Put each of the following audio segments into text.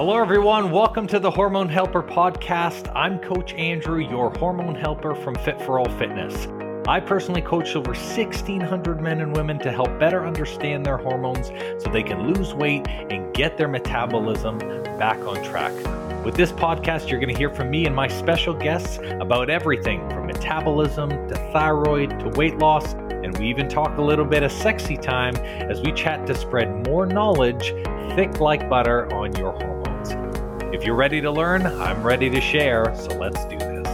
Hello everyone, welcome to the Hormone Helper Podcast. I'm Coach Andrew, your Hormone Helper from Fit4All Fitness. I personally coached over 1,600 men and women to help better understand their hormones so they can lose weight and get their metabolism back on track. With this podcast, you're going to hear from me and my special guests about everything from metabolism to thyroid to weight loss, and we even talk a little bit of sexy time as we chat to spread more knowledge thick like butter on your hormones. If you're ready to learn, I'm ready to share, so let's do this.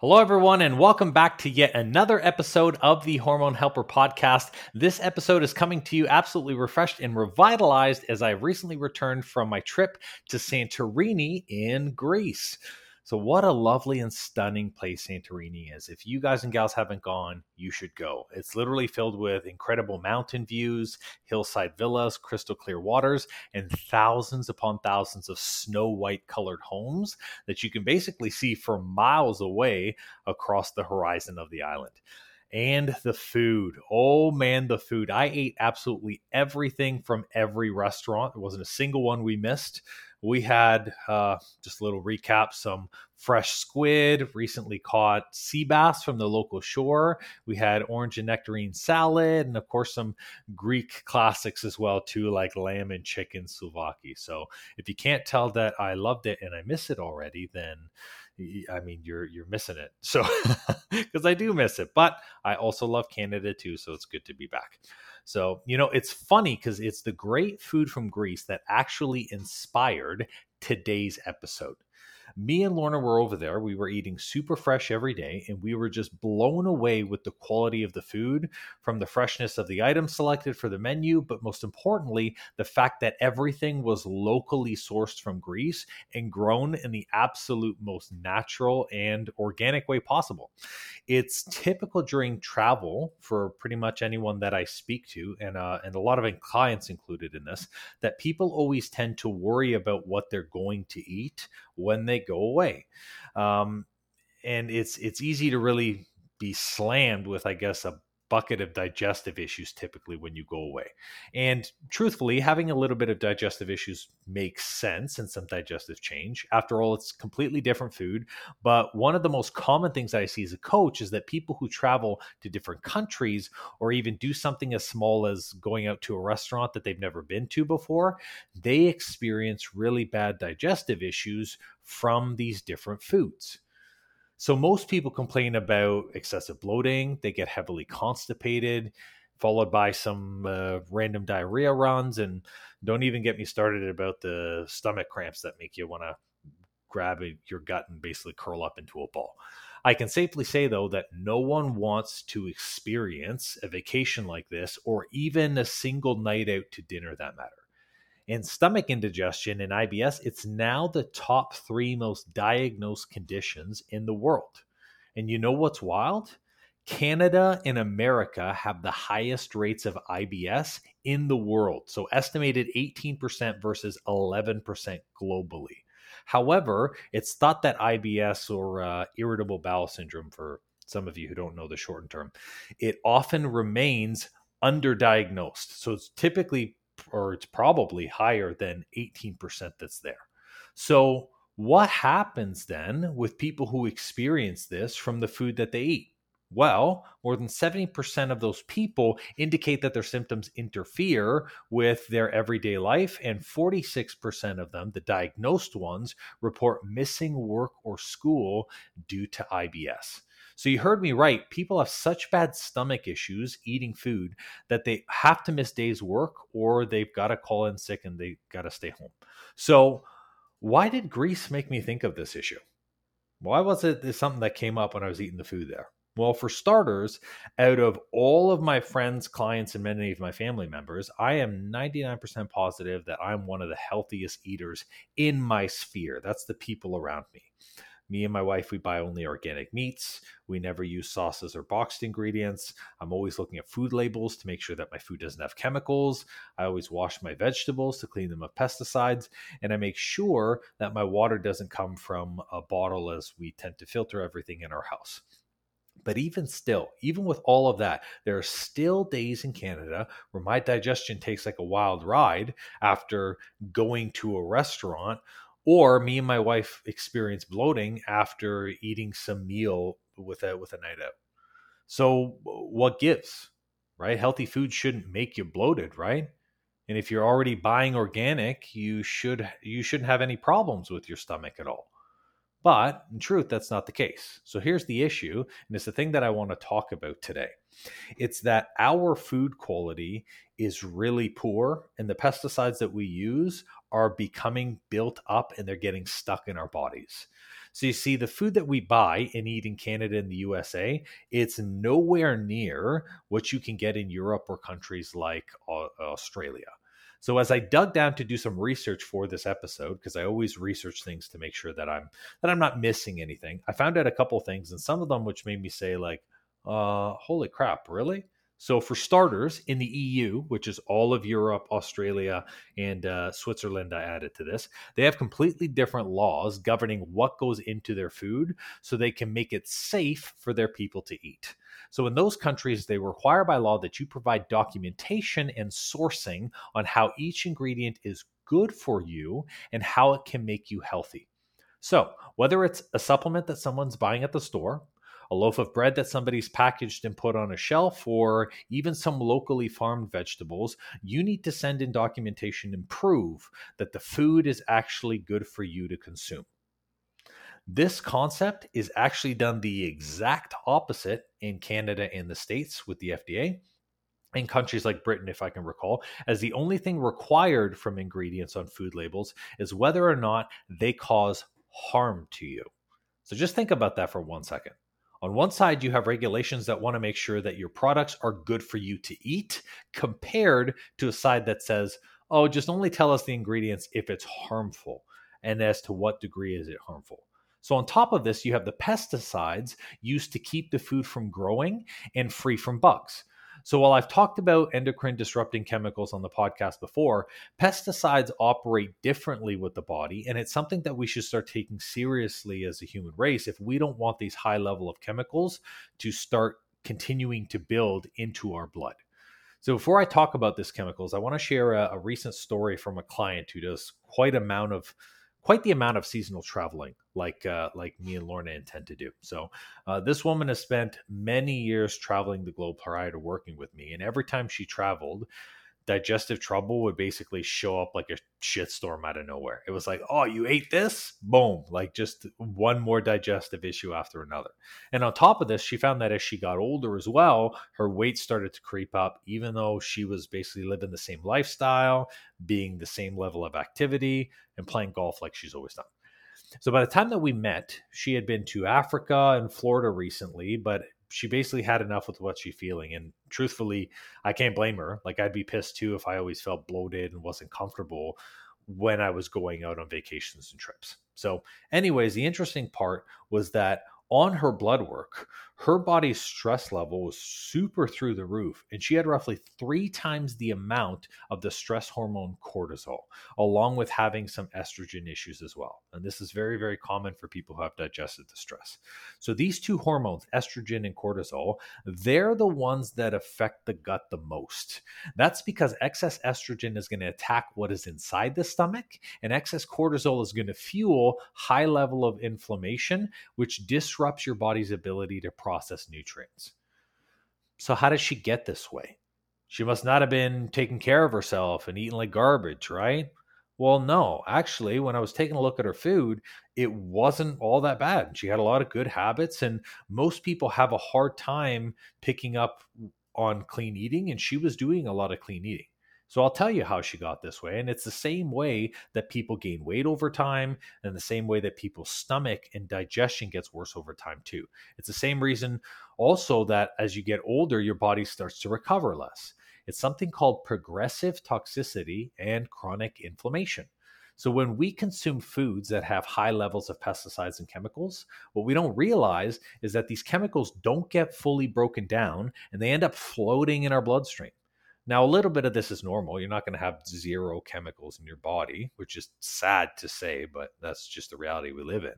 Hello everyone and welcome back to yet another episode of the Hormone Helper Podcast. This episode is coming to you absolutely refreshed and revitalized as I recently returned from my trip to Santorini in Greece. So what a lovely and stunning place Santorini is. If you guys and gals haven't gone, you should go. It's literally filled with incredible mountain views, hillside villas, crystal clear waters, and thousands upon thousands of snow white colored homes that you can basically see for miles away across the horizon of the island. And the food. Oh man, the food. I ate absolutely everything from every restaurant. There wasn't a single one we missed. We had, just a little recap, some fresh squid, recently caught sea bass from the local shore. We had orange and nectarine salad, and of course some Greek classics as well too, like lamb and chicken souvlaki. So if you can't tell that I loved it and I miss it already, then I mean, you're missing it. So, because I do miss it, but I also love Canada too. So it's good to be back. So, you know, it's funny because it's the great food from Greece that actually inspired today's episode. Me and Lorna were over there. We were eating super fresh every day, and we were just blown away with the quality of the food, from the freshness of the items selected for the menu, but most importantly, the fact that everything was locally sourced from Greece and grown in the absolute most natural and organic way possible. It's typical during travel for pretty much anyone that I speak to, and a lot of clients included in this, that people always tend to worry about what they're going to eat when they go away. And it's easy to really be slammed with, I guess, a bucket of digestive issues typically when you go away. And truthfully, having a little bit of digestive issues makes sense, and some digestive change. After all, it's completely different food. But one of the most common things I see as a coach is that people who travel to different countries, or even do something as small as going out to a restaurant that they've never been to before, they experience really bad digestive issues from these different foods. So most people complain about excessive bloating, they get heavily constipated, followed by some random diarrhea runs, and don't even get me started about the stomach cramps that make you want to grab your gut and basically curl up into a ball. I can safely say, though, that no one wants to experience a vacation like this, or even a single night out to dinner that matter. And stomach indigestion and IBS, it's now the top three most diagnosed conditions in the world. And you know what's wild? Canada and America have the highest rates of IBS in the world. So estimated 18% versus 11% globally. However, it's thought that IBS, or irritable bowel syndrome, for some of you who don't know the shortened term, it often remains underdiagnosed. So it's typically, or it's probably higher than 18% that's there. So what happens then with people who experience this from the food that they eat? Well, more than 70% of those people indicate that their symptoms interfere with their everyday life, and 46% of them, the diagnosed ones, report missing work or school due to IBS. So you heard me right. People have such bad stomach issues eating food that they have to miss days' work, or they've got to call in sick and they got to stay home. So why did Greece make me think of this issue? Why was it something that came up when I was eating the food there? Well, for starters, out of all of my friends, clients, and many of my family members, I am 99% positive that I'm one of the healthiest eaters in my sphere. That's the people around me. Me and my wife, we buy only organic meats. We never use sauces or boxed ingredients. I'm always looking at food labels to make sure that my food doesn't have chemicals. I always wash my vegetables to clean them of pesticides. And I make sure that my water doesn't come from a bottle, as we tend to filter everything in our house. But even still, even with all of that, there are still days in Canada where my digestion takes like a wild ride after going to a restaurant, or me and my wife experience bloating after eating some meal with a night out. So what gives, right? Healthy food shouldn't make you bloated, right? And if you're already buying organic, you shouldn't have any problems with your stomach at all. But in truth, that's not the case. So here's the issue, and it's the thing that I want to talk about today. It's that our food quality is really poor, and the pesticides that we use are becoming built up and they're getting stuck in our bodies. So you see, the food that we buy and eat in Canada and the USA, it's nowhere near what you can get in Europe or countries like Australia. So as I dug down to do some research for this episode, because I always research things to make sure that I'm not missing anything, I found out a couple of things, and some of them which made me say like, holy crap, really? So for starters, in the EU, which is all of Europe, Australia, and Switzerland, I added to this, they have completely different laws governing what goes into their food so they can make it safe for their people to eat. So in those countries, they require by law that you provide documentation and sourcing on how each ingredient is good for you and how it can make you healthy. So whether it's a supplement that someone's buying at the store, a loaf of bread that somebody's packaged and put on a shelf, or even some locally farmed vegetables, you need to send in documentation and prove that the food is actually good for you to consume. This concept is actually done the exact opposite in Canada and the States with the FDA, in countries like Britain, if I can recall, as the only thing required from ingredients on food labels is whether or not they cause harm to you. So just think about that for 1 second. On one side, you have regulations that want to make sure that your products are good for you to eat, compared to a side that says, oh, just only tell us the ingredients if it's harmful and as to what degree is it harmful. So on top of this, you have the pesticides used to keep the food from growing and free from bugs. So while I've talked about endocrine disrupting chemicals on the podcast before, pesticides operate differently with the body, and it's something that we should start taking seriously as a human race if we don't want these high level of chemicals to start continuing to build into our blood. So before I talk about these chemicals, I want to share a recent story from a client who does quite the amount of seasonal traveling, like me and Lorna intend to do. So this woman has spent many years traveling the globe prior to working with me. And every time she traveled, digestive trouble would basically show up like a shitstorm out of nowhere. It was like, oh, you ate this? Boom. Like just one more digestive issue after another. And on top of this, she found that as she got older as well, her weight started to creep up, even though she was basically living the same lifestyle, being the same level of activity, and playing golf like she's always done. So by the time that we met, she had been to Africa and Florida recently, but she basically had enough with what she's feeling. And truthfully, I can't blame her. Like I'd be pissed too if I always felt bloated and wasn't comfortable when I was going out on vacations and trips. So anyways, the interesting part was that on her blood work, her body's stress level was super through the roof, and she had roughly 3 times the amount of the stress hormone cortisol, along with having some estrogen issues as well. And this is very, very common for people who have digestive distress. So these two hormones, estrogen and cortisol, they're the ones that affect the gut the most. That's because excess estrogen is going to attack what is inside the stomach, and excess cortisol is going to fuel high level of inflammation, which disrupts your body's ability to process nutrients. So how did she get this way? She must not have been taking care of herself and eating like garbage, right? Well, no, actually, when I was taking a look at her food, it wasn't all that bad. She had a lot of good habits, and most people have a hard time picking up on clean eating, and she was doing a lot of clean eating. So I'll tell you how she got this way. And it's the same way that people gain weight over time, and the same way that people's stomach and digestion gets worse over time too. It's the same reason also that as you get older, your body starts to recover less. It's something called progressive toxicity and chronic inflammation. So when we consume foods that have high levels of pesticides and chemicals, what we don't realize is that these chemicals don't get fully broken down, and they end up floating in our bloodstream. Now, a little bit of this is normal. You're not going to have zero chemicals in your body, which is sad to say, but that's just the reality we live in.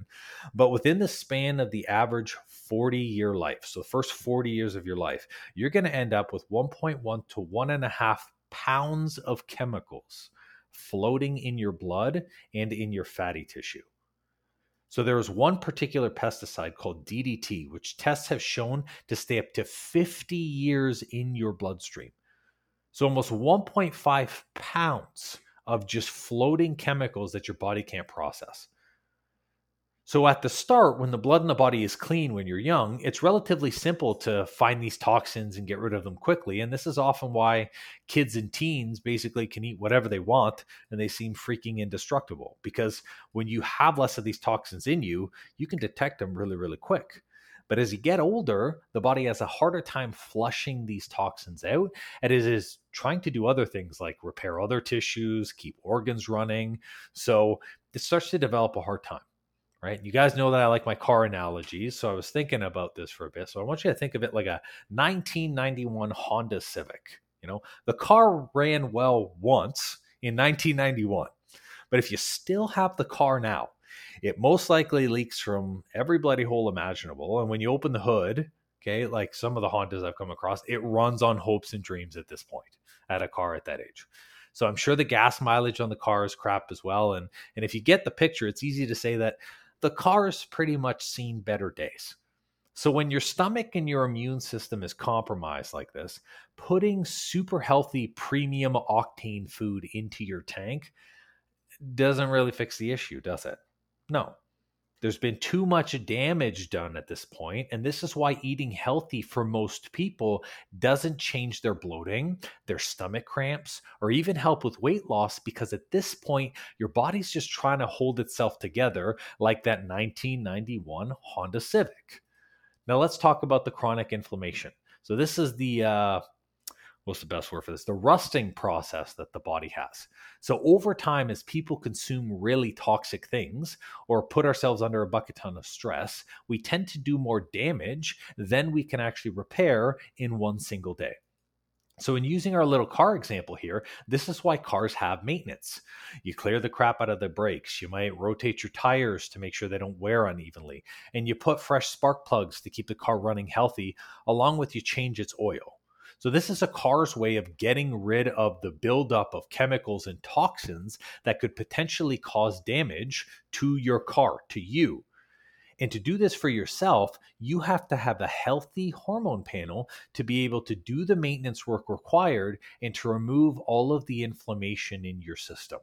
But within the span of the average 40-year life, so the first 40 years of your life, you're going to end up with 1.1 to 1.5 pounds of chemicals floating in your blood and in your fatty tissue. So there is one particular pesticide called DDT, which tests have shown to stay up to 50 years in your bloodstream. So almost 1.5 pounds of just floating chemicals that your body can't process. So at the start, when the blood in the body is clean when you're young, it's relatively simple to find these toxins and get rid of them quickly. And this is often why kids and teens basically can eat whatever they want and they seem freaking indestructible. Because when you have less of these toxins in you, you can detect them really, really quick. But as you get older, the body has a harder time flushing these toxins out, and it is trying to do other things like repair other tissues, keep organs running. So it starts to develop a hard time. Right? You guys know that I like my car analogies, so I was thinking about this for a bit. So I want you to think of it like a 1991 Honda Civic. You know, the car ran well once in 1991, but if you still have the car now, it most likely leaks from every bloody hole imaginable. And when you open the hood, okay, like some of the Hondas I've come across, it runs on hopes and dreams at this point at a car at that age. So I'm sure the gas mileage on the car is crap as well. And if you get the picture, it's easy to say that the car's pretty much seen better days. So when your stomach and your immune system is compromised like this, putting super healthy premium octane food into your tank doesn't really fix the issue, does it? No. There's been too much damage done at this point, and this is why eating healthy for most people doesn't change their bloating, their stomach cramps, or even help with weight loss, because at this point, your body's just trying to hold itself together like that 1991 Honda Civic. Now let's talk about the chronic inflammation. So this is the, what's the best word for this? The rusting process that the body has. So over time, as people consume really toxic things or put ourselves under a bucket ton of stress, we tend to do more damage than we can actually repair in one single day. So in using our little car example here, this is why cars have maintenance. You clear the crap out of the brakes. You might rotate your tires to make sure they don't wear unevenly. And you put fresh spark plugs to keep the car running healthy, along with you change its oil. So this is a car's way of getting rid of the buildup of chemicals and toxins that could potentially cause damage to your car, to you. And to do this for yourself, you have to have a healthy hormone panel to be able to do the maintenance work required and to remove all of the inflammation in your system.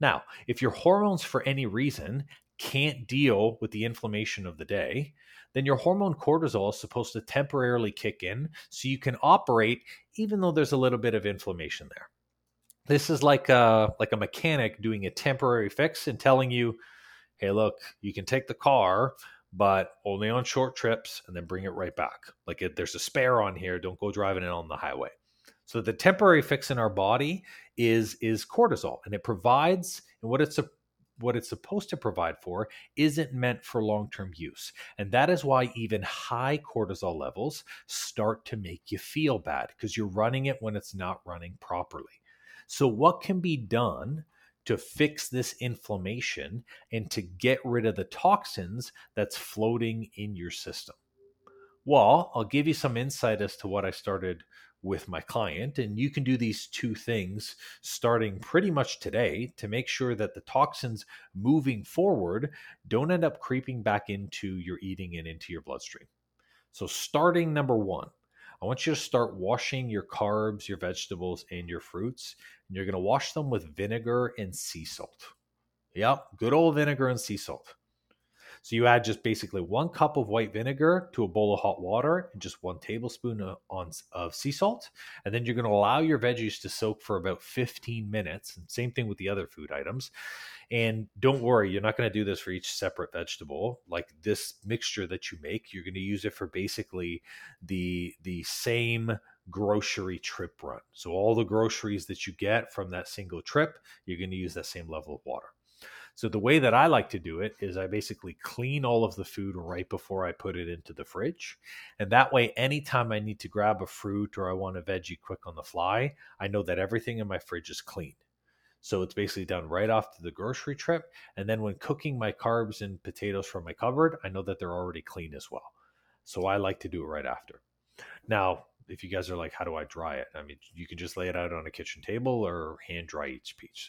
Now, if your hormones for any reason can't deal with the inflammation of the day, then your hormone cortisol is supposed to temporarily kick in so you can operate even though there's a little bit of inflammation there. This is like a mechanic doing a temporary fix and telling you, hey, look, you can take the car, but only on short trips and then bring it right back. Like there's a spare on here, don't go driving it on the highway. So the temporary fix in our body is cortisol, and it provides, and what it's supposed to provide for isn't meant for long-term use. And that is why even high cortisol levels start to make you feel bad, because you're running it when it's not running properly. So what can be done to fix this inflammation and to get rid of the toxins that's floating in your system? Well, I'll give you some insight as to what I started with my client, and you can do these two things starting pretty much today to make sure that the toxins moving forward don't end up creeping back into your eating and into your bloodstream. So starting number one, I want you to start washing your carbs, your vegetables, and your fruits, and you're going to wash them with vinegar and sea salt. Yep, good old vinegar and sea salt. So you add just basically 1 cup of white vinegar to a bowl of hot water and just 1 tablespoon of sea salt. And then you're going to allow your veggies to soak for about 15 minutes. And same thing with the other food items. And don't worry, you're not going to do this for each separate vegetable. Like this mixture that you make, you're going to use it for basically the same grocery trip run. So all the groceries that you get from that single trip, you're going to use that same level of water. So the way that I like to do it is I basically clean all of the food right before I put it into the fridge. And that way, anytime I need to grab a fruit or I want a veggie quick on the fly, I know that everything in my fridge is clean. So it's basically done right after the grocery trip. And then when cooking my carbs and potatoes from my cupboard, I know that they're already clean as well. So I like to do it right after. Now, if you guys are like, how do I dry it? I mean, you can just lay it out on a kitchen table or hand dry each piece.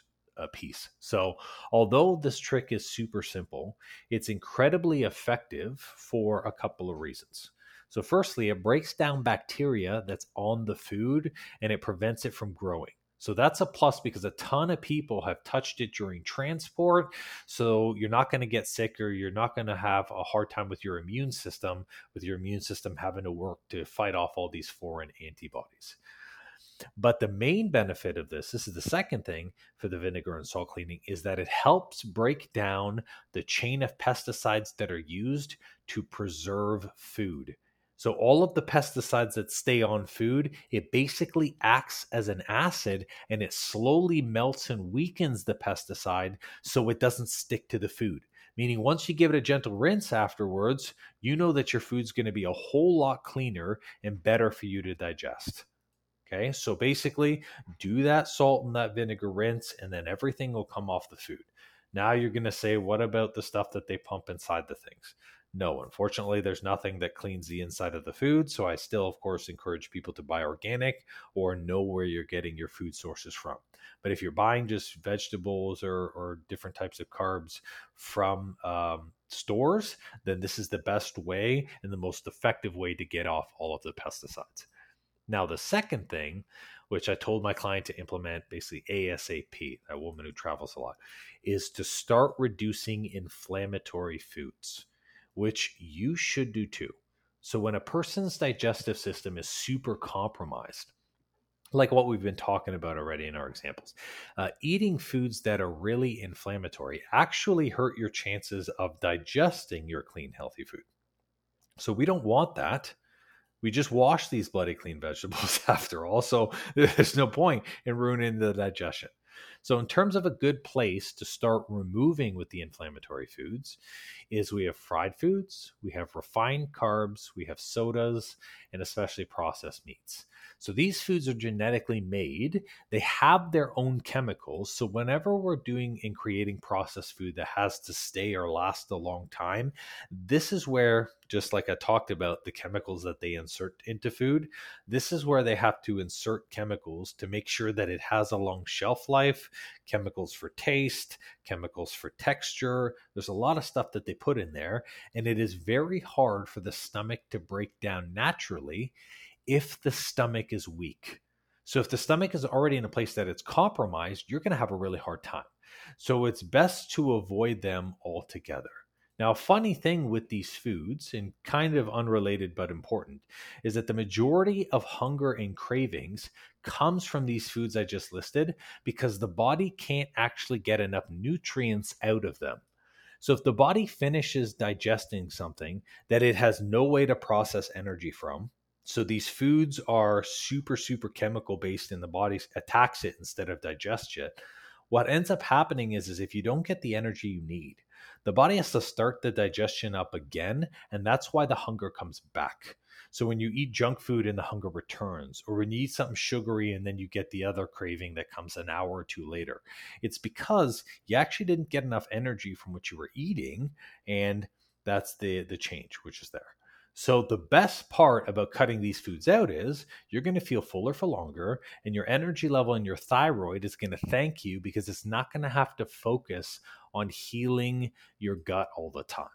So although this trick is super simple, it's incredibly effective for a couple of reasons. So firstly, it breaks down bacteria that's on the food and it prevents it from growing. So that's a plus because a ton of people have touched it during transport. So you're not going to get sick or you're not going to have a hard time with your immune system having to work to fight off all these foreign antibodies. But the main benefit of this is the second thing for the vinegar and salt cleaning, is that it helps break down the chain of pesticides that are used to preserve food. So all of the pesticides that stay on food, it basically acts as an acid and it slowly melts and weakens the pesticide so it doesn't stick to the food. Meaning once you give it a gentle rinse afterwards, you know that your food's going to be a whole lot cleaner and better for you to digest. Okay, so basically do that salt and that vinegar rinse and then everything will come off the food. Now you're going to say, what about the stuff that they pump inside the things? No, unfortunately, there's nothing that cleans the inside of the food. So I still, of course, encourage people to buy organic or know where you're getting your food sources from. But if you're buying just vegetables or different types of carbs from stores, then this is the best way and the most effective way to get off all of the pesticides. Now, the second thing, which I told my client to implement basically ASAP, that woman who travels a lot, is to start reducing inflammatory foods, which you should do too. So when a person's digestive system is super compromised, like what we've been talking about already in our examples, eating foods that are really inflammatory actually hurt your chances of digesting your clean, healthy food. So we don't want that. We just wash these bloody clean vegetables after all, so there's no point in ruining the digestion. So in terms of a good place to start removing with the inflammatory foods is we have fried foods, we have refined carbs, we have sodas, and especially processed meats. So these foods are genetically made. They have their own chemicals. So whenever we're doing and creating processed food that has to stay or last a long time, this is where, just like I talked about the chemicals that they insert into food, this is where they have to insert chemicals to make sure that it has a long shelf life, chemicals for taste, chemicals for texture. There's a lot of stuff that they put in there, and it is very hard for the stomach to break down naturally if the stomach is weak. So if the stomach is already in a place that it's compromised, you're going to have a really hard time. So it's best to avoid them altogether. Now, a funny thing with these foods, and kind of unrelated but important, is that the majority of hunger and cravings comes from these foods I just listed because the body can't actually get enough nutrients out of them. So if the body finishes digesting something that it has no way to process energy from, so these foods are super, super chemical based and the body attacks it instead of digest it, what ends up happening is if you don't get the energy you need, the body has to start the digestion up again, and that's why the hunger comes back. So when you eat junk food and the hunger returns, or when you eat something sugary and then you get the other craving that comes an hour or two later, it's because you actually didn't get enough energy from what you were eating, and that's the change which is there. So the best part about cutting these foods out is you're going to feel fuller for longer, and your energy level and your thyroid is going to thank you because it's not going to have to focus on healing your gut all the time.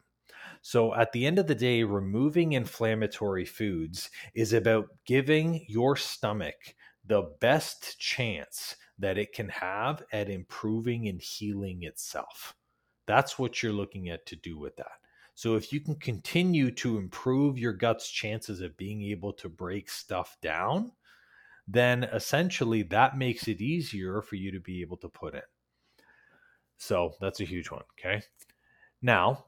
So at the end of the day, removing inflammatory foods is about giving your stomach the best chance that it can have at improving and healing itself. That's what you're looking at to do with that. So if you can continue to improve your gut's chances of being able to break stuff down, then essentially that makes it easier for you to be able to put in. So that's a huge one, okay? Now,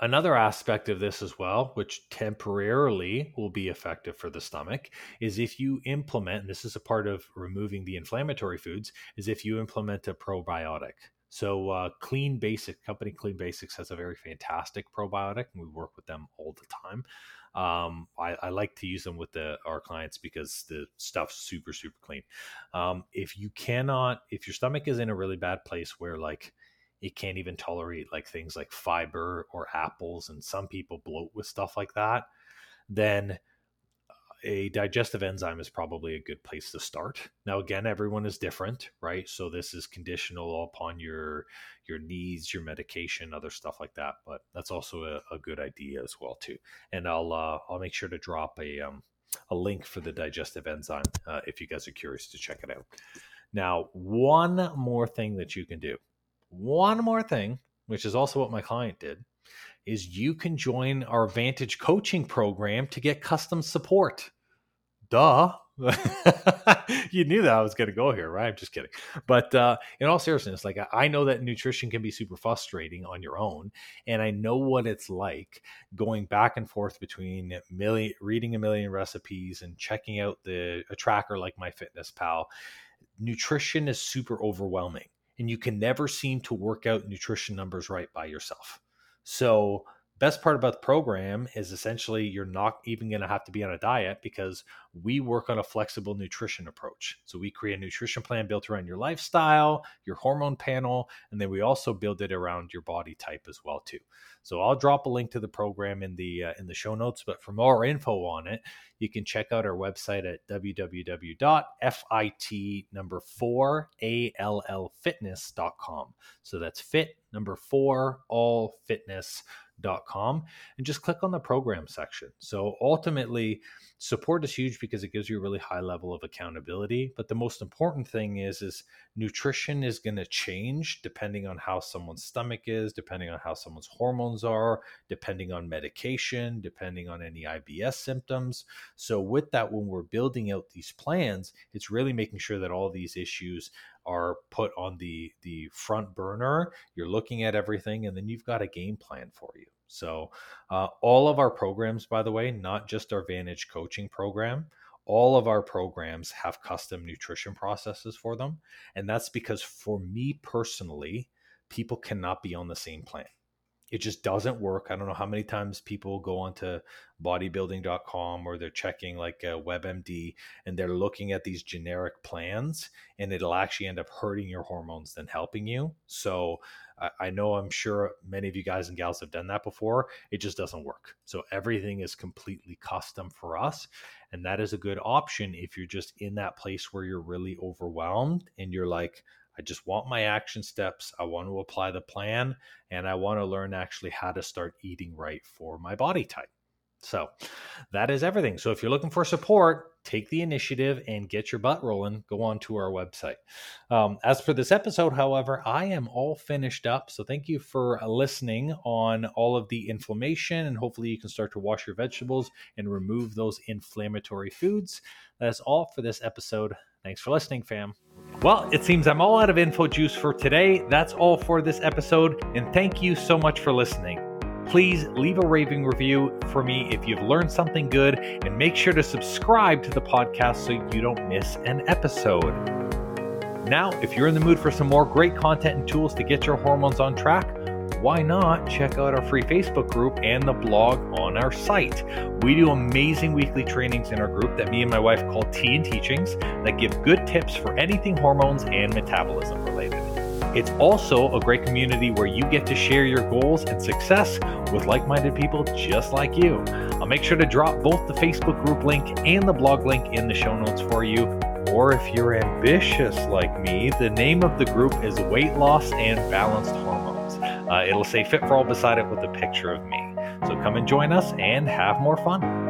another aspect of this as well, which temporarily will be effective for the stomach, is if you implement, and this is a part of removing the inflammatory foods, is if you implement a probiotic. So Clean Basics, company Clean Basics has a very fantastic probiotic, and we work with them all the time. I like to use them with our clients because the stuff's super, super clean. If your stomach is in a really bad place where like it can't even tolerate like things like fiber or apples, and some people bloat with stuff like that, then a digestive enzyme is probably a good place to start. Now, again, everyone is different, right? So this is conditional upon your needs, your medication, other stuff like that. But that's also a good idea as well too. And I'll make sure to drop a link for the digestive enzyme if you guys are curious to check it out. Now, one more thing that you can do, which is also what my client did, is you can join our Vantage Coaching Program to get custom support. Duh. You knew that I was going to go here, right? I'm just kidding. But in all seriousness, like I know that nutrition can be super frustrating on your own. And I know what it's like going back and forth between reading a million recipes and checking out a tracker like MyFitnessPal. Nutrition is super overwhelming, and you can never seem to work out nutrition numbers right by yourself. So best part about the program is essentially you're not even going to have to be on a diet, because we work on a flexible nutrition approach. So we create a nutrition plan built around your lifestyle, your hormone panel, and then we also build it around your body type as well too. So I'll drop a link to the program in the show notes, but for more info on it, you can check out our website at fit4allfitness.com. So that's fit4allfitness.com, and just click on the program section. So ultimately, support is huge because it gives you a really high level of accountability. But the most important thing is nutrition is going to change depending on how someone's stomach is, depending on how someone's hormones are, depending on medication, depending on any IBS symptoms. So with that, when we're building out these plans, it's really making sure that all these issues are put on the front burner. You're looking at everything, and then you've got a game plan for you. So all of our programs, by the way, not just our Vantage Coaching Program, all of our programs have custom nutrition processes for them. And that's because for me personally, people cannot be on the same plan. It just doesn't work. I don't know how many times people go onto bodybuilding.com or they're checking like a WebMD and they're looking at these generic plans, and it'll actually end up hurting your hormones than helping you. So I know, I'm sure many of you guys and gals have done that before. It just doesn't work. So everything is completely custom for us. And that is a good option if you're just in that place where you're really overwhelmed and you're like, I just want my action steps. I want to apply the plan, and I want to learn actually how to start eating right for my body type. So that is everything. So if you're looking for support, take the initiative and get your butt rolling. Go on to our website. As for this episode, however, I am all finished up. So thank you for listening on all of the inflammation, and hopefully you can start to wash your vegetables and remove those inflammatory foods. That's all for this episode. Thanks for listening, fam. Well, it seems I'm all out of info juice for today. That's all for this episode, and thank you so much for listening. Please leave a raving review for me if you've learned something good, and make sure to subscribe to the podcast so you don't miss an episode. Now, if you're in the mood for some more great content and tools to get your hormones on track, why not check out our free Facebook group and the blog on our site? We do amazing weekly trainings in our group that me and my wife call Tea and Teachings that give good tips for anything hormones and metabolism related. It's also a great community where you get to share your goals and success with like-minded people just like you. I'll make sure to drop both the Facebook group link and the blog link in the show notes for you. Or if you're ambitious like me, the name of the group is Weight Loss and Balanced Hormones. It'll say Fit4All beside it with a picture of me. So come and join us and have more fun.